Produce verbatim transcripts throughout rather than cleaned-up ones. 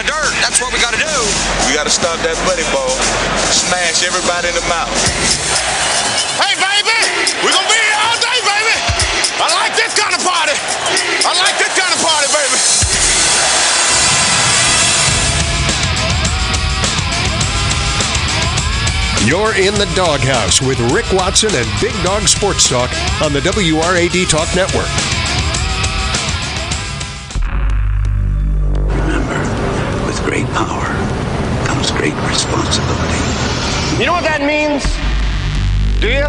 the dirt. That's what we got to do. We got to stop that buddy ball. Smash everybody in the mouth. Hey, baby, we're going to be here all day, baby. I like this kind of party. I like this kind of party, baby. You're in the doghouse with Rick Watson and Big Dog Sports Talk on the W R A D Talk Network. Great power comes great responsibility. You know what that means? Do you?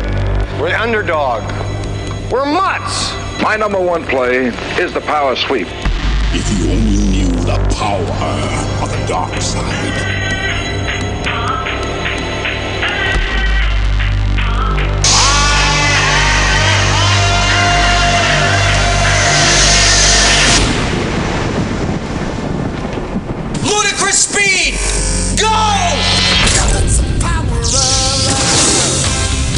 We're the underdog. We're mutts. My number one play is the power sweep. If you only knew the power of the dark side. Ludicrous speed! Go!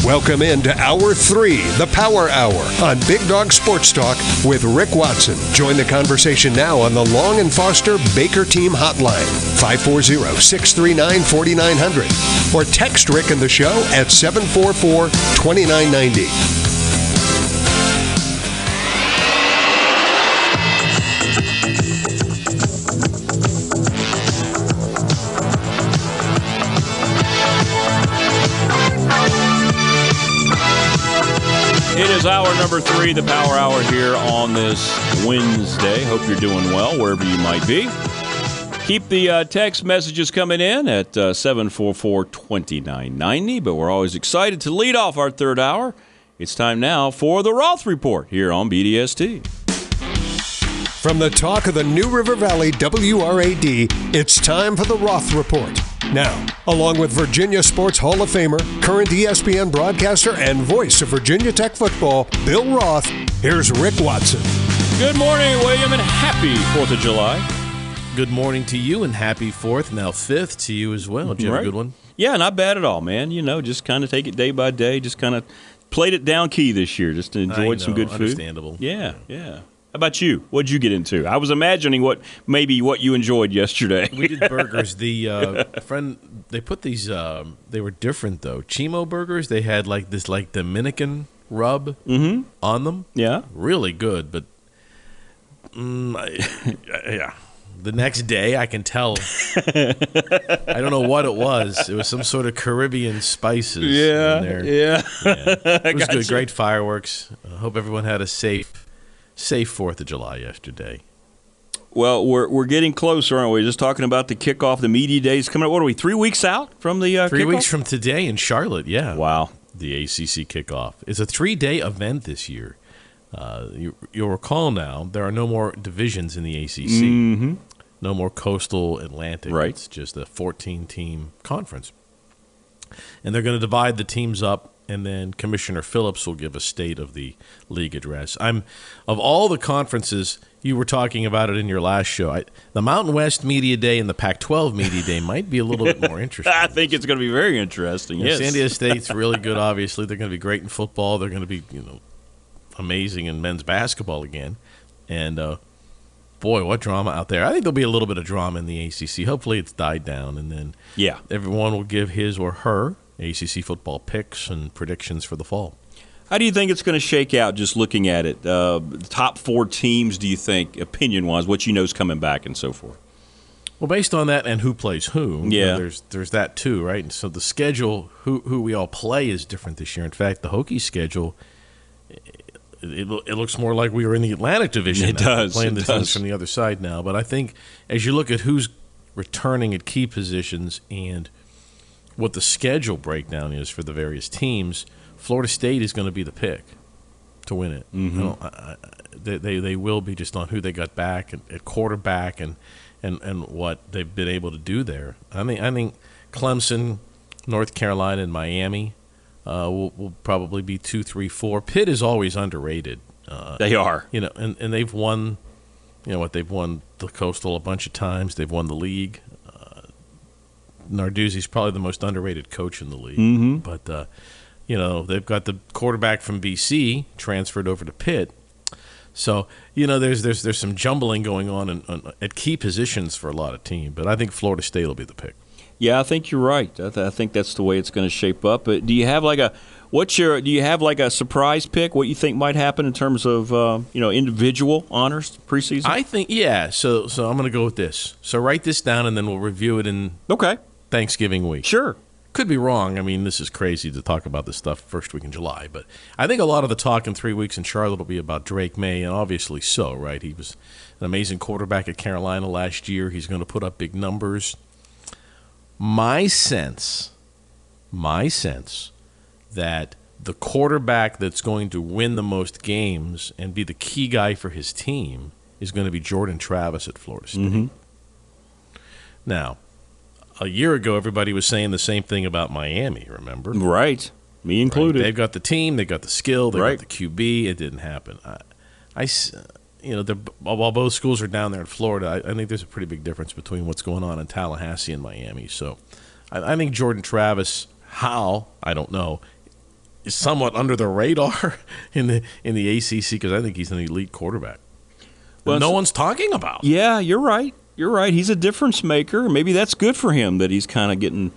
Welcome into Hour three, the Power Hour, on Big Dog Sports Talk with Rick Watson. Join the conversation now on the Long and Foster Baker Team Hotline, five four zero, six three nine, four nine zero zero. Or text Rick and the show at seven four four, two nine nine zero. Hour number three, the Power Hour, here on this Wednesday. Hope you're doing well wherever you might be. Keep the uh, text messages coming in at uh, seven four four, two nine nine zero, but we're always excited to lead off our third hour. It's time now for the Roth Report here on B D S T. From the talk of the New River Valley W R A D, it's time for the Roth Report. Now, along with Virginia Sports Hall of Famer, current E S P N broadcaster, and voice of Virginia Tech football, Bill Roth, here's Rick Watson. Good morning, William, and happy fourth of July. Good morning to you, and happy fourth, now fifth to you as well. Did you have a good one? Yeah, not bad at all, man. You know, just kind of take it day by day, just kind of played it down key this year, just enjoyed know, some good food. Understandable. Yeah, yeah. yeah. How about you? What did you get into? I was imagining what maybe what you enjoyed yesterday. We did burgers. The uh, friend they put these. Um, they were different though. Chimo burgers. They had like this like Dominican rub mm-hmm. on them. Yeah, really good. But mm, I, yeah, the next day I can tell. I don't know what it was. It was some sort of Caribbean spices. Yeah, in there. yeah. yeah. It was good. You. Great fireworks. I hope everyone had a safe. Safe fourth of July yesterday. Well, we're we're getting closer, aren't we? Just talking about the kickoff, the media days coming up. What are we, three weeks out from the uh, Three kickoff? Weeks from today in Charlotte, yeah. Wow. The A C C kickoff. It's a three-day event this year. Uh, you, you'll recall now, there are no more divisions in the A C C. Mm-hmm. No more Coastal Atlantic. Right. It's just a fourteen-team conference. And they're going to divide the teams up. And then Commissioner Phillips will give a state of the league address. I'm of all the conferences you were talking about it in your last show. I, the Mountain West Media Day and the Pac twelve Media Day might be a little bit more interesting. I think it's going to be very interesting. You know, yes, San Diego State's really good. Obviously, they're going to be great in football. They're going to be you know amazing in men's basketball again. And uh, boy, what drama out there! I think there'll be a little bit of drama in the A C C. Hopefully, it's died down, and then yeah, everyone will give his or her A C C football picks and predictions for the fall. How do you think it's going to shake out just looking at it? Uh, the top four teams, do you think, opinion-wise, what you know is coming back and so forth? Well, based on that and who plays who, yeah. you know, there's there's that too, right? And so the schedule, who who we all play, is different this year. In fact, the Hokies schedule, it, it, it looks more like we were in the Atlantic Division. It now, does. Playing it the does. teams from the other side now. But I think as you look at who's returning at key positions and what the schedule breakdown is for the various teams, Florida State is going to be the pick to win it. Mm-hmm. You know, I, I, they, they they will be, just on who they got back and, at quarterback and, and, and what they've been able to do there. I mean, I think Clemson, North Carolina, and Miami uh, will, will probably be two, three, four. Pitt is always underrated. Uh, they are, you know, and, and they've won, you know what they've won the Coastal a bunch of times. They've won the league. Narduzzi's probably the most underrated coach in the league. Mm-hmm. But, uh, you know, they've got the quarterback from B C transferred over to Pitt. So, you know, there's there's there's some jumbling going on in, in, at key positions for a lot of teams, but I think Florida State will be the pick. Yeah, I think you're right. I, th- I think that's the way it's going to shape up. But do you have like a what's your do you have like a surprise pick? What you think might happen in terms of uh, you know individual honors preseason? I think yeah. So so I'm going to go with this. So write this down and then we'll review it in okay Thanksgiving week. Sure. Could be wrong. I mean, this is crazy to talk about this stuff first week in July, but I think a lot of the talk in three weeks in Charlotte will be about Drake May, and obviously so, right? He was an amazing quarterback at Carolina last year. He's going to put up big numbers. My sense, my sense that the quarterback that's going to win the most games and be the key guy for his team is going to be Jordan Travis at Florida State. Mm-hmm. Now, a year ago, everybody was saying the same thing about Miami, remember? Right. Me included. Right. They've got the team. They've got the skill. They've right. got the Q B. It didn't happen. I, I you know, while both schools are down there in Florida, I, I think there's a pretty big difference between what's going on in Tallahassee and Miami. So I, I think Jordan Travis, how, I don't know, is somewhat under the radar in the, in the A C C because I think he's an elite quarterback. Well, no one's talking about. Yeah, you're right. You're right. He's a difference maker. Maybe that's good for him that he's kind of getting,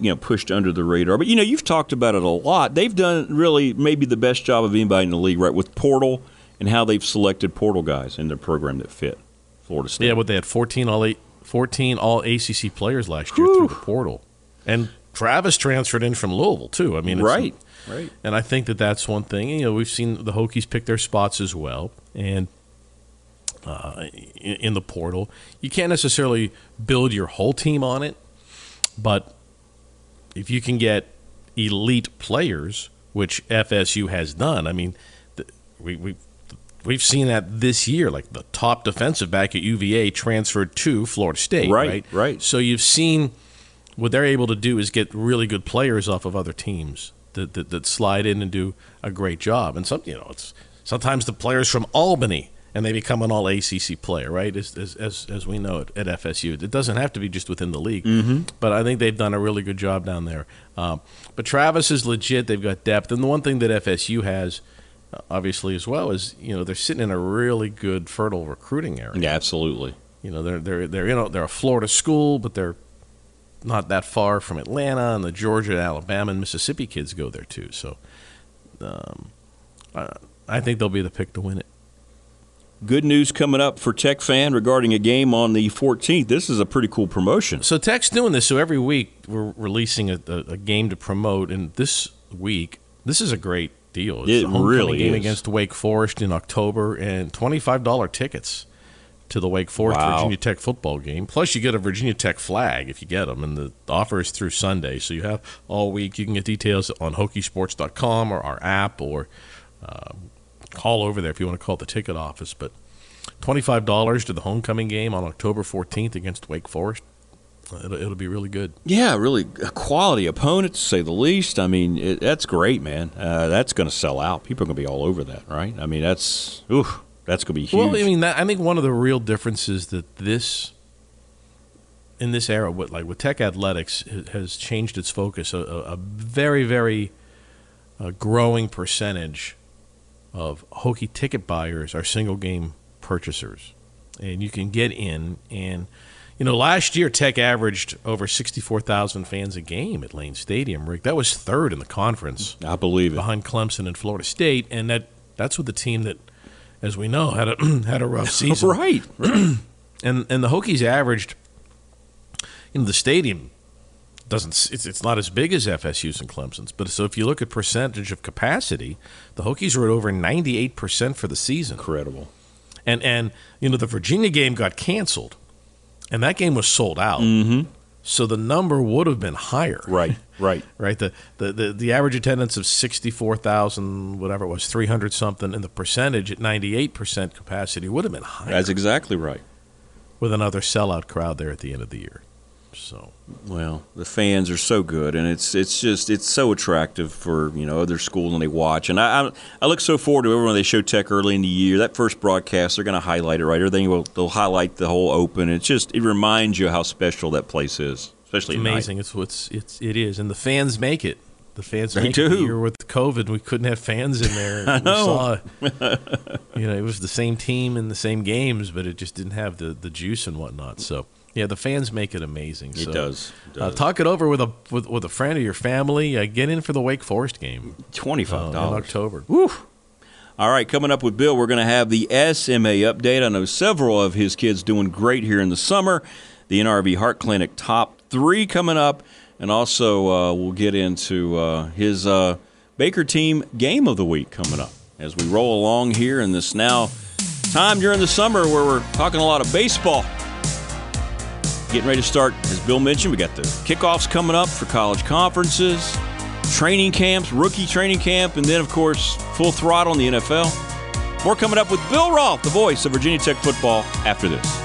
you know, pushed under the radar. But, you know, you've talked about it a lot. They've done really maybe the best job of anybody in the league, right, with portal and how they've selected portal guys in their program that fit Florida State. Yeah, but they had fourteen all, eight, fourteen all A C C players last year Whew. through the portal. And Travis transferred in from Louisville, too. I mean, it's right, some, right. And I think that that's one thing. You know, we've seen the Hokies pick their spots as well. And Uh, in, in the portal. You can't necessarily build your whole team on it, but if you can get elite players, which F S U has done, I mean, the, we, we, we've seen that this year. Like the top defensive back at U V A transferred to Florida State. Right, right. right. So you've seen what they're able to do is get really good players off of other teams that, that, that slide in and do a great job. And some, you know, it's sometimes the players from Albany and they become an all-A C C player, right, as, as as we know it at F S U. It doesn't have to be just within the league. Mm-hmm. But I think they've done a really good job down there. Um, but Travis is legit. They've got depth. And the one thing that F S U has, uh, obviously, as well, is, you know, they're sitting in a really good, fertile recruiting area. Yeah, absolutely. You know, they're, they're, they're, you know, they're a Florida school, but they're not that far from Atlanta, and the Georgia, Alabama, and Mississippi kids go there too. So um, I, I think they'll be the pick to win it. Good news coming up for Tech fan regarding a game on the fourteenth. This is a pretty cool promotion. So Tech's doing this. So every week we're releasing a, a, a game to promote. And this week, this is a great deal. It's it a really is. Game against Wake Forest in October, and twenty-five dollars tickets to the Wake Forest wow. Virginia Tech football game. Plus you get a Virginia Tech flag if you get them. And the offer is through Sunday. So you have all week. You can get details on Hokie Sports dot com or our app or uh, – call over there if you want to call the ticket office. But twenty-five dollars to the homecoming game on October fourteenth against Wake Forest. It'll, it'll be really good. Yeah, really a quality opponent, to say the least. I mean, it, that's great, man. Uh, that's going to sell out. People are going to be all over that, right? I mean, that's oof, that's going to be huge. Well, I mean, that, I think one of the real differences that this in this era, with, like with Tech athletics, has changed its focus. A, a very, very uh, growing percentage of Hokie ticket buyers are single-game purchasers. And you can get in. And, you know, last year Tech averaged over sixty-four thousand fans a game at Lane Stadium, Rick. That was third in the conference. I believe it. Behind Clemson and Florida State. And that that's with the team that, as we know, had a had a rough season. Right. and, and the Hokies averaged, you know, the stadium doesn't it's it's not as big as F S U's and Clemson's, but so if you look at percentage of capacity, the Hokies were at over ninety-eight percent for the season. Incredible. And and you know the Virginia game got canceled, and that game was sold out. Mm-hmm. So the number would have been higher. Right, right, right. The the the, the average attendance of sixty-four thousand, whatever it was, three hundred something, and the percentage at ninety-eight percent capacity would have been higher. That's exactly right. With another sellout crowd there at the end of the year. So well, the fans are so good, and it's it's just it's so attractive for you know other schools when they watch. And I I, I look so forward to everyone they show Tech early in the year. That first broadcast, they're going to highlight it right. Everything will they'll highlight the whole open. It's just it reminds you how special that place is, especially it's amazing. At night. It's what's it's it is, and the fans make it. the fans they do. Year with COVID, we couldn't have fans in there. I know. We saw, you know, it was the same team and the same games, but it just didn't have the, the juice and whatnot. So yeah, the fans make it amazing. It so, does. does. Uh, talk it over with a with, with a friend of your family. Uh, get in for the Wake Forest game. Twenty five dollars uh, in October. Woo. All right, coming up with Bill, we're going to have the S M A update. I know several of his kids doing great here in the summer. The N R V Heart Clinic top three coming up. And also uh, we'll get into uh, his uh, Baker team game of the week coming up as we roll along here in this now time during the summer where we're talking a lot of baseball. Getting ready to start, as Bill mentioned, we got the kickoffs coming up for college conferences. Training camps, rookie training camp, and then, of course, full throttle in the N F L. More coming up with Bill Roth, the voice of Virginia Tech football, after this.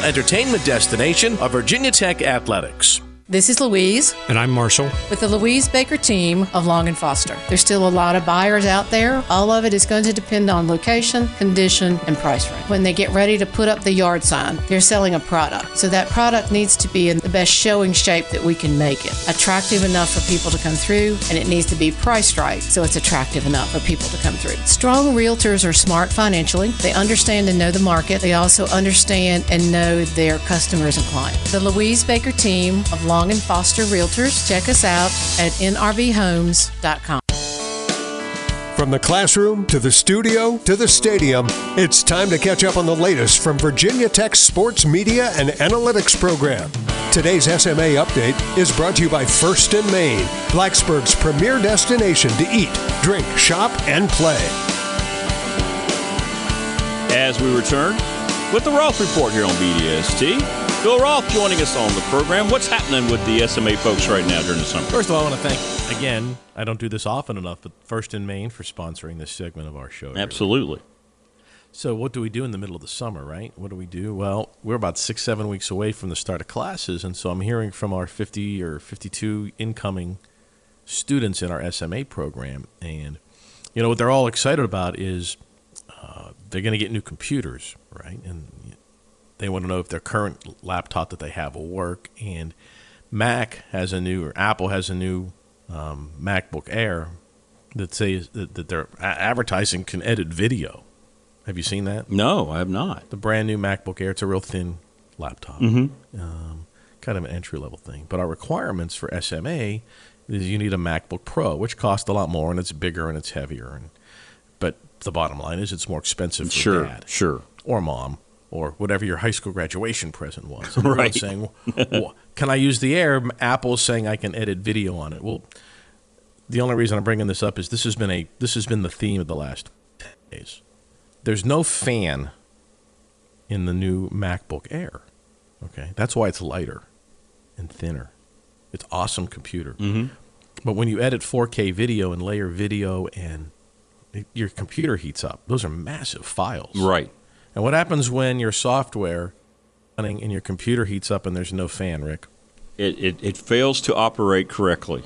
entertainment destination of Virginia Tech athletics. This is Louise. And I'm Marshall. With the Louise Baker team of Long and Foster. There's still a lot of buyers out there. All of it is going to depend on location, condition, and price range. When they get ready to put up the yard sign, they're selling a product. So that product needs to be in the best showing shape that we can make it. Attractive enough for people to come through, and it needs to be priced right so it's attractive enough for people to come through. Strong realtors are smart financially. They understand and know the market. They also understand and know their customers and clients. The Louise Baker team of Long Long and Foster Realtors. Check us out at N R V homes dot com. From the classroom to the studio to the stadium, it's time to catch up on the latest from Virginia Tech's Sports Media and Analytics program. Today's S M A update is brought to you by First and Main, Blacksburg's premier destination to eat, drink, shop, and play. As we return with the Roth Report here on B D S T. Bill Roth joining us on the program. What's happening with the S M A folks right now during the summer? First of all, I want to thank, again, I don't do this often enough, but First and Main for sponsoring this segment of our show. Absolutely. Really. So what do we do in the middle of the summer, right? What do we do? Well, we're about six, seven weeks away from the start of classes, and so I'm hearing from our fifty or fifty-two incoming students in our S M A program. And, you know, what they're all excited about is uh, they're going to get new computers, right? And they want to know if their current laptop that they have will work. And Mac has a new, or Apple has a new um, MacBook Air that says that, that their advertising can edit video. Have you seen that? No, I have not. The brand new MacBook Air. It's a real thin laptop, mm-hmm. um, kind of an entry level thing. But our requirements for S M A is you need a MacBook Pro, which costs a lot more, and it's bigger and it's heavier. And but the bottom line is it's more expensive for sure, dad, sure, or mom, or whatever your high school graduation present was. And right. Saying, well, can I use the Air? Apple's saying I can edit video on it. Well, the only reason I'm bringing this up is this has been a this has been the theme of the last days. There's no fan in the new MacBook Air. Okay, that's why it's lighter and thinner. It's an awesome computer. Mm-hmm. But when you edit four K video and layer video, and your computer heats up, those are massive files. Right. And what happens when your software running and your computer heats up and there's no fan, Rick? It it, it fails to operate correctly.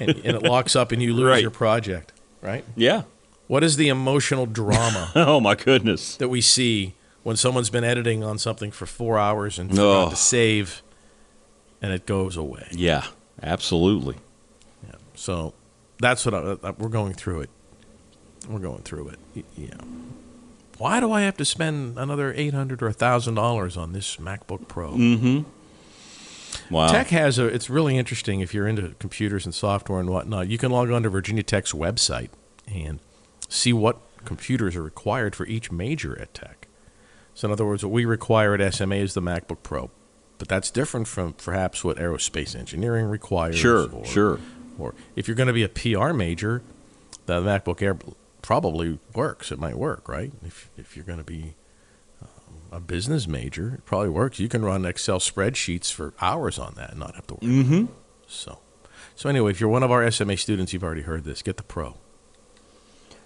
and, and it locks up and you lose right. your project, right? Yeah. What is the emotional drama oh my goodness that we see when someone's been editing on something for four hours and forgot oh. to save and it goes away? Yeah, absolutely. Yeah. So that's what I, I, we're going through it. We're going through it. Yeah. Why do I have to spend another eight hundred dollars or one thousand dollars on this MacBook Pro? Mm-hmm. Wow. Tech has a, it's really interesting if you're into computers and software and whatnot. You can log on to Virginia Tech's website and see what computers are required for each major at Tech. So in other words, what we require at S M A is the MacBook Pro. But that's different from perhaps what aerospace engineering requires. Sure, or, sure. Or if you're going to be a P R major, the MacBook Air probably works. It might work, right? If if you're going to be um, a business major, it probably works. You can run Excel spreadsheets for hours on that and not have to worry. Mm-hmm. So So anyway, if you're one of our S M A students, you've already heard this. Get the pro.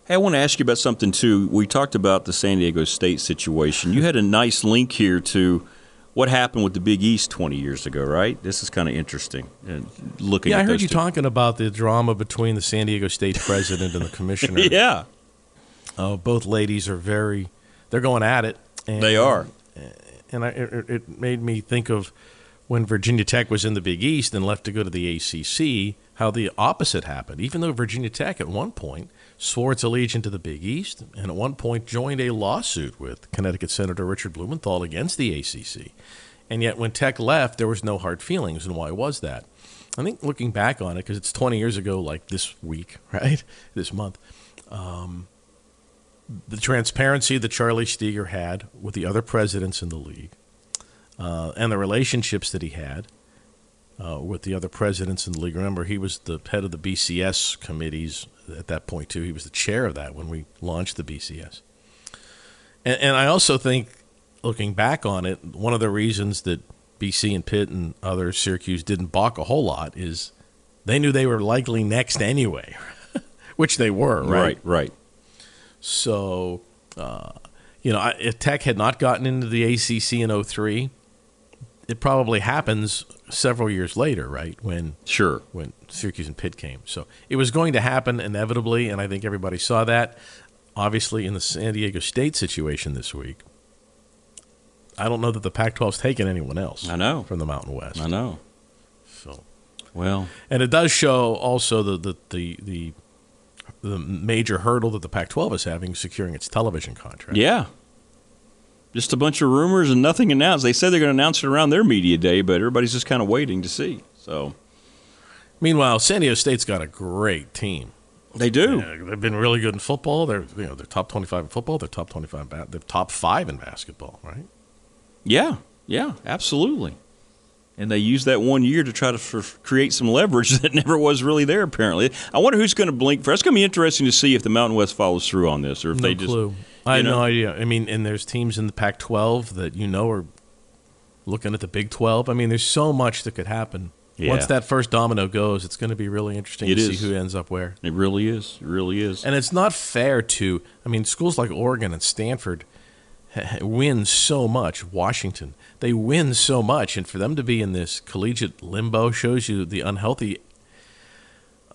Hey, I want to ask you about something, too. We talked about the San Diego State situation. You had a nice link here to what happened with the Big East twenty years ago, right? This is kind of interesting. And looking yeah, at I heard you two. talking about the drama between the San Diego State president and the commissioner. Yeah. Oh, both ladies are very – they're going at it. And, they are. And I, it, it made me think of when Virginia Tech was in the Big East and left to go to the A C C, how the opposite happened. Even though Virginia Tech at one point swore its allegiance to the Big East and at one point joined a lawsuit with Connecticut Senator Richard Blumenthal against the A C C. And yet when Tech left, there was no hard feelings. And why was that? I think looking back on it, because it's twenty years ago, like this week, right, this month, um, the transparency that Charlie Steger had with the other presidents in the league uh, and the relationships that he had uh, with the other presidents in the league. Remember, he was the head of the B C S committees at that point, too. He was the chair of that when we launched the B C S. And, and I also think, looking back on it, one of the reasons that B C and Pitt and other Syracuse didn't balk a whole lot is they knew they were likely next anyway, which they were, right? Right, right. So, uh, you know, I, if Tech had not gotten into the A C C in oh three, it probably happens several years later, right, when sure when Syracuse and Pitt came. So it was going to happen inevitably, and I think everybody saw that. Obviously, in the San Diego State situation this week, I don't know that the Pac twelve's taken anyone else I know. from the Mountain West. I know. So, well, and it does show also the the the, the the major hurdle that the Pac twelve is having, securing its television contract. Yeah. Just a bunch of rumors and nothing announced. They said they're going to announce it around their media day, but everybody's just kind of waiting to see. So, meanwhile, San Diego State's got a great team. They do. Yeah, they've been really good in football. They're you know they're top twenty-five in football. They're top twenty-five in ba- they're top five in basketball, right? Yeah, yeah, absolutely. And they used that one year to try to f- create some leverage that never was really there, apparently. I wonder who's going to blink first. It's going to be interesting to see if the Mountain West follows through on this, or if no they just. Clue. I have know. no idea. I mean, and there's teams in the Pac twelve that you know are looking at the Big twelve. I mean, there's so much that could happen. Yeah. Once that first domino goes, it's going to be really interesting it to is. see who ends up where. It really is. It really is. And it's not fair to. I mean, schools like Oregon and Stanford win so much. Washington, they win so much, and for them to be in this collegiate limbo shows you the unhealthy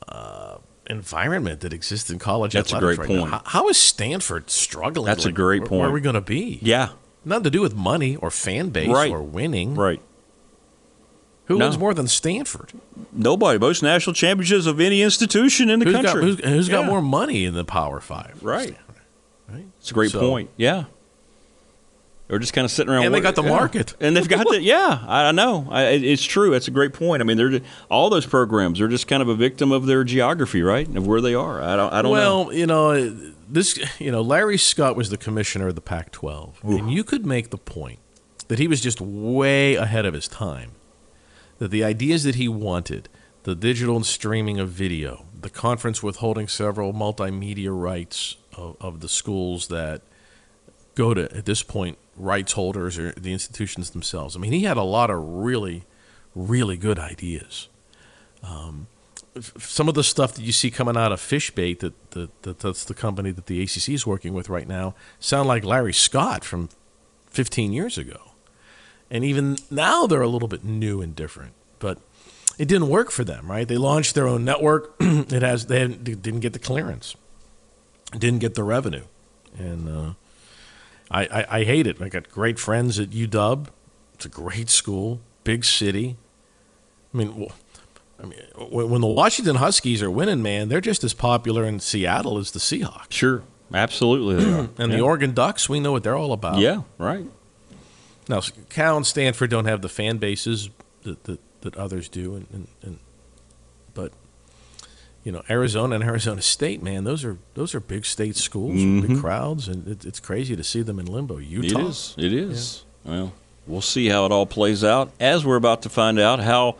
uh, environment that exists in college athletics. That's a great right point. Now. How is Stanford struggling? That's like, a great where, point. Where are we going to be? Yeah, nothing to do with money or fan base right. or winning. Right. Who no. wins more than Stanford? Nobody. Most national championships of any institution in the who's country. Got, who's who's yeah. got more money in the Power Five? Right. Right. It's a great so, point. Yeah. Or just kind of sitting around. And they got the yeah. market. And they've got the, yeah, I know. I, it's true. That's a great point. I mean, they're just, all those programs are just kind of a victim of their geography, right, of where they are. I don't, I don't well, know. Well, you know, this, you know, Larry Scott was the commissioner of the Pac twelve. Ooh. And you could make the point that he was just way ahead of his time, that the ideas that he wanted, the digital and streaming of video, the conference withholding several multimedia rights of, of the schools that go to, at this point, rights holders or the institutions themselves. I mean, he had a lot of really, really good ideas. Um, f- some of the stuff that you see coming out of Fishbait, that, that, that that's the company that the A C C is working with right now, sound like Larry Scott from fifteen years ago. And even now they're a little bit new and different. But it didn't work for them, right? They launched their own network. It has they didn't get the clearance. Didn't get the revenue. And uh I, I, I hate it. I got great friends at U W. It's a great school, big city. I mean, well, I mean, when the Washington Huskies are winning, man, they're just as popular in Seattle as the Seahawks. Sure, absolutely they are. And yeah. the Oregon Ducks, we know what they're all about. Yeah, right. Now, Cal and Stanford don't have the fan bases that that, that others do, and, and, and but. You know, Arizona and Arizona State, man, those are those are big state schools, mm-hmm. big crowds, and it, it's crazy to see them in limbo. Utah. It is. It is. Yeah. Well, we'll see how it all plays out, as we're about to find out how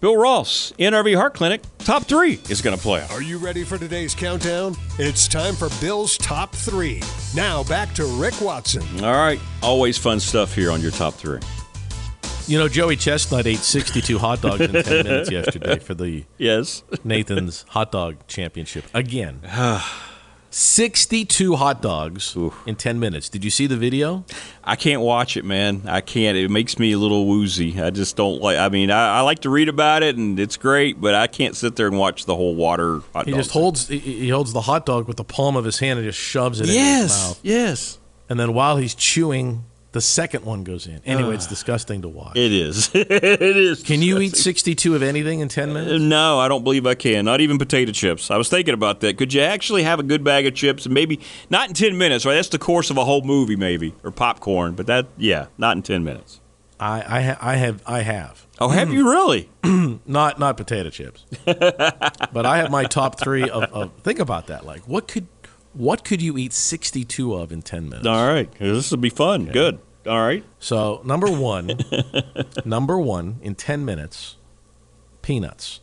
Bill Roth's N R V Heart Clinic Top three is going to play out. Are you ready for today's countdown? It's time for Bill's Top three. Now back to Rick Watson. All right. Always fun stuff here on your Top three. You know, Joey Chestnut ate sixty-two hot dogs in ten minutes yesterday for the yes Nathan's Hot Dog Championship. Again. sixty-two hot dogs Oof. in ten minutes. Did you see the video? I can't watch it, man. I can't. It makes me a little woozy. I just don't like I mean, I, I like to read about it, and it's great, but I can't sit there and watch the whole water hot dog. He just holds, he holds the hot dog with the palm of his hand and just shoves it yes, in his mouth. Yes, yes. And then while he's chewing, the second one goes in. Anyway, uh, it's disgusting to watch. It is. It is. Can disgusting. you eat sixty-two of anything in ten minutes? Uh, no, I don't believe I can. Not even potato chips. I was thinking about that. Could you actually have a good bag of chips and maybe not in ten minutes, right? That's the course of a whole movie, maybe, or popcorn. But that, yeah, not in ten minutes. I, I, ha- I have. I have. Oh, have mm. you really? not, not potato chips. But I have my top three of, of. Think about that. Like, what could, what could you eat sixty-two of in ten minutes? All right, this will be fun. Okay. Good. All right. So, number one, number one, in ten minutes, peanuts.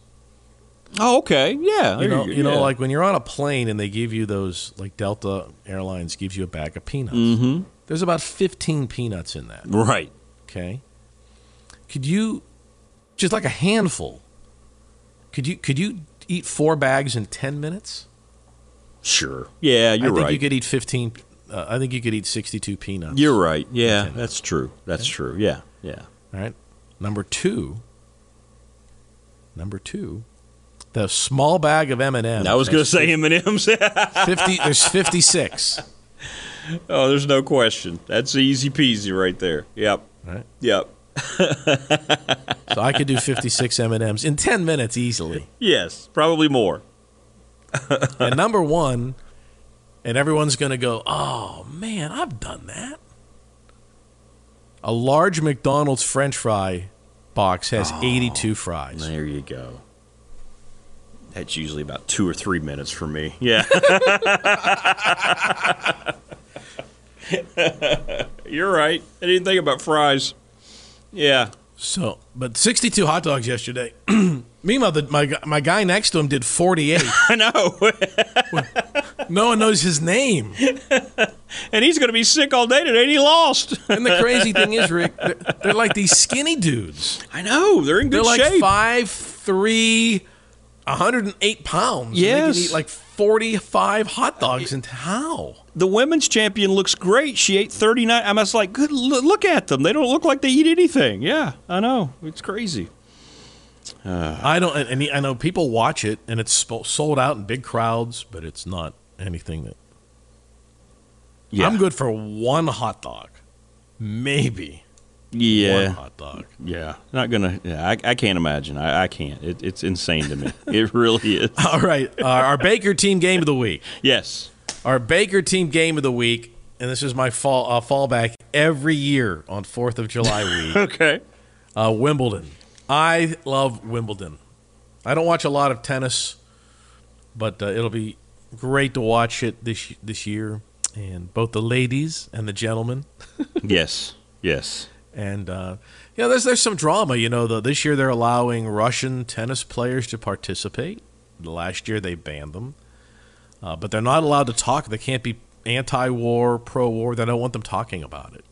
Oh, okay. Yeah. You know, you, you know yeah. like when you're on a plane and they give you those, like Delta Airlines gives you a bag of peanuts. Mm-hmm. There's about fifteen peanuts in that. Right. Okay. Could you, just like a handful, could you could you eat four bags in ten minutes? Sure. Yeah, you're right. I think right. you could eat fifteen Uh, I think you could eat sixty-two peanuts. You're right. Yeah, that's true. That's okay. true. Yeah, yeah. All right. Number two. Number two. The small bag of M and M's. I was going to say M and M's. fifty There's fifty-six Oh, there's no question. That's easy peasy right there. Yep. All right. Yep. So I could do fifty-six M and M's in ten minutes easily. Yes, probably more. And number one. And everyone's going to go, oh, man, I've done that. A large McDonald's French fry box has oh, eighty-two fries. There you go. That's usually about two or three minutes for me. Yeah. You're right. I didn't think about fries. Yeah. So, but sixty-two hot dogs yesterday. Meanwhile, the, my, my guy next to him did forty-eight I know. No one knows his name. And he's going to be sick all day today, and he lost. And the crazy thing is, Rick, they're, they're like these skinny dudes. I know. They're in good they're shape. They're like five three one hundred eight pounds. Yes. And they can eat like forty-five hot dogs. And how? The women's champion looks great. She ate thirty-nine I was like, good, look at them. They don't look like they eat anything. Yeah, I know. It's crazy. Uh, I don't. And I know people watch it, and it's sold out in big crowds, but it's not. Anything that yeah. I'm good for one hot dog, maybe. Yeah, one hot dog. Yeah, not gonna. Yeah, I, I can't imagine. I, I can't. It, it's insane to me. It really is. All right, uh, our Baker team game of the week. Yes, our Baker team game of the week, and this is my fall uh, fallback every year on Fourth of July week. Okay, uh, Wimbledon. I love Wimbledon. I don't watch a lot of tennis, but uh, it'll be. Great to watch it this this year, and both the ladies and the gentlemen. Yes, yes, and uh, yeah, there's there's some drama, you know. Though this year they're allowing Russian tennis players to participate. Last year they banned them, uh, but they're not allowed to talk. They can't be anti-war, pro-war. They don't want them talking about it,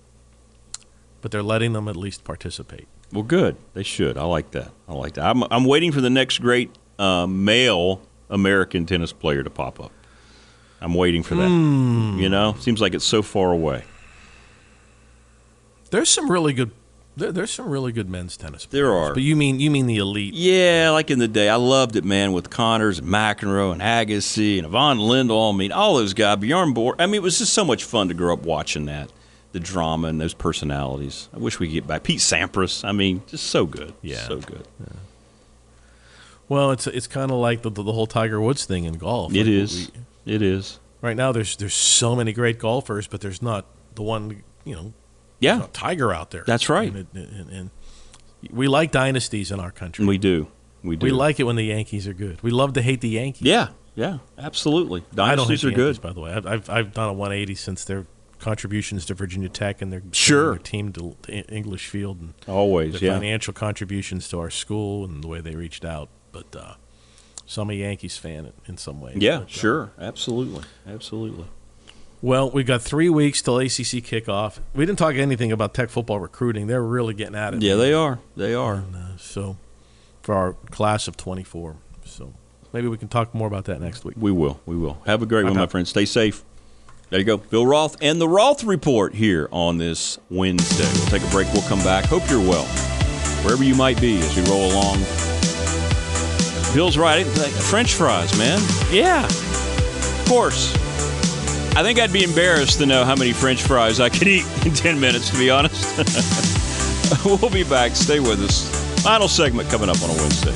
but they're letting them at least participate. Well, good. They should. I like that. I like that. I'm I'm waiting for the next great uh, male. American tennis player to pop up. I'm waiting for that. Mm. You know, seems like it's so far away. There's some really good. There, there's some really good men's tennis players. There are. But you mean you mean the elite? Yeah, like in the day, I loved it, man. With Connors and McEnroe and Agassi and Yvonne Lindall, I mean, all those guys. Bjorn Borg. I mean, it was just so much fun to grow up watching that, the drama and those personalities. I wish we could get back. Pete Sampras. I mean, just so good. Yeah, so good. Yeah. Well, it's it's kind of like the, the the whole Tiger Woods thing in golf. It like is. We, it is. Right now, there's there's so many great golfers, but there's not the one, you know, yeah, Tiger out there. That's right. And, it, and, and we like dynasties in our country. We do. We do. We like it when the Yankees are good. We love to hate the Yankees. Yeah. Yeah. Absolutely. Dynasties I don't are Yankees, good. By the way, I've I've done a one eighty since their contributions to Virginia Tech and their, sure. their team to English Field and always their yeah. financial contributions to our school and the way they reached out. But uh, so I'm a Yankees fan in some ways. Yeah, sure. Absolutely. Absolutely. Well, we've got three weeks till A C C kickoff. We didn't talk anything about Tech football recruiting. They're really getting at it. Yeah, they are. They are. And, uh, so for our class of twenty-four. So maybe we can talk more about that next week. We will. We will. Have a great one, my friend. Stay safe. There you go. Bill Roth and the Roth Report here on this Wednesday. We'll take a break. We'll come back. Hope you're well, wherever you might be as we roll along. Bill's right. French fries, man. Yeah. Of course. I think I'd be embarrassed to know how many French fries I could eat in ten minutes, to be honest. We'll be back. Stay with us. Final segment coming up on a Wednesday.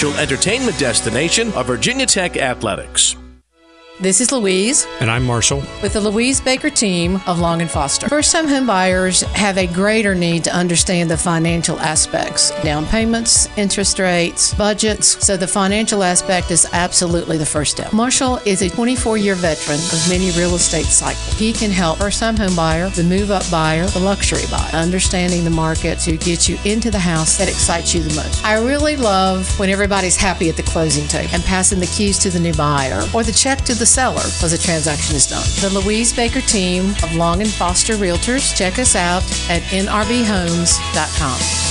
entertainment destination of Virginia Tech Athletics. This is Louise. And I'm Marshall. With the Louise Baker team of Long and Foster. First-time home buyers have a greater need to understand the financial aspects. Down payments, interest rates, budgets. So the financial aspect is absolutely the first step. Marshall is a twenty-four-year veteran of many real estate cycles. He can help first-time home buyer, the move-up buyer, the luxury buyer. Understanding the market to get you into the house that excites you the most. I really love when everybody's happy at the closing table and passing the keys to the new buyer or the check to the seller as a transaction is done. The Louise Baker team of Long and Foster Realtors. Check us out at N R V homes dot com.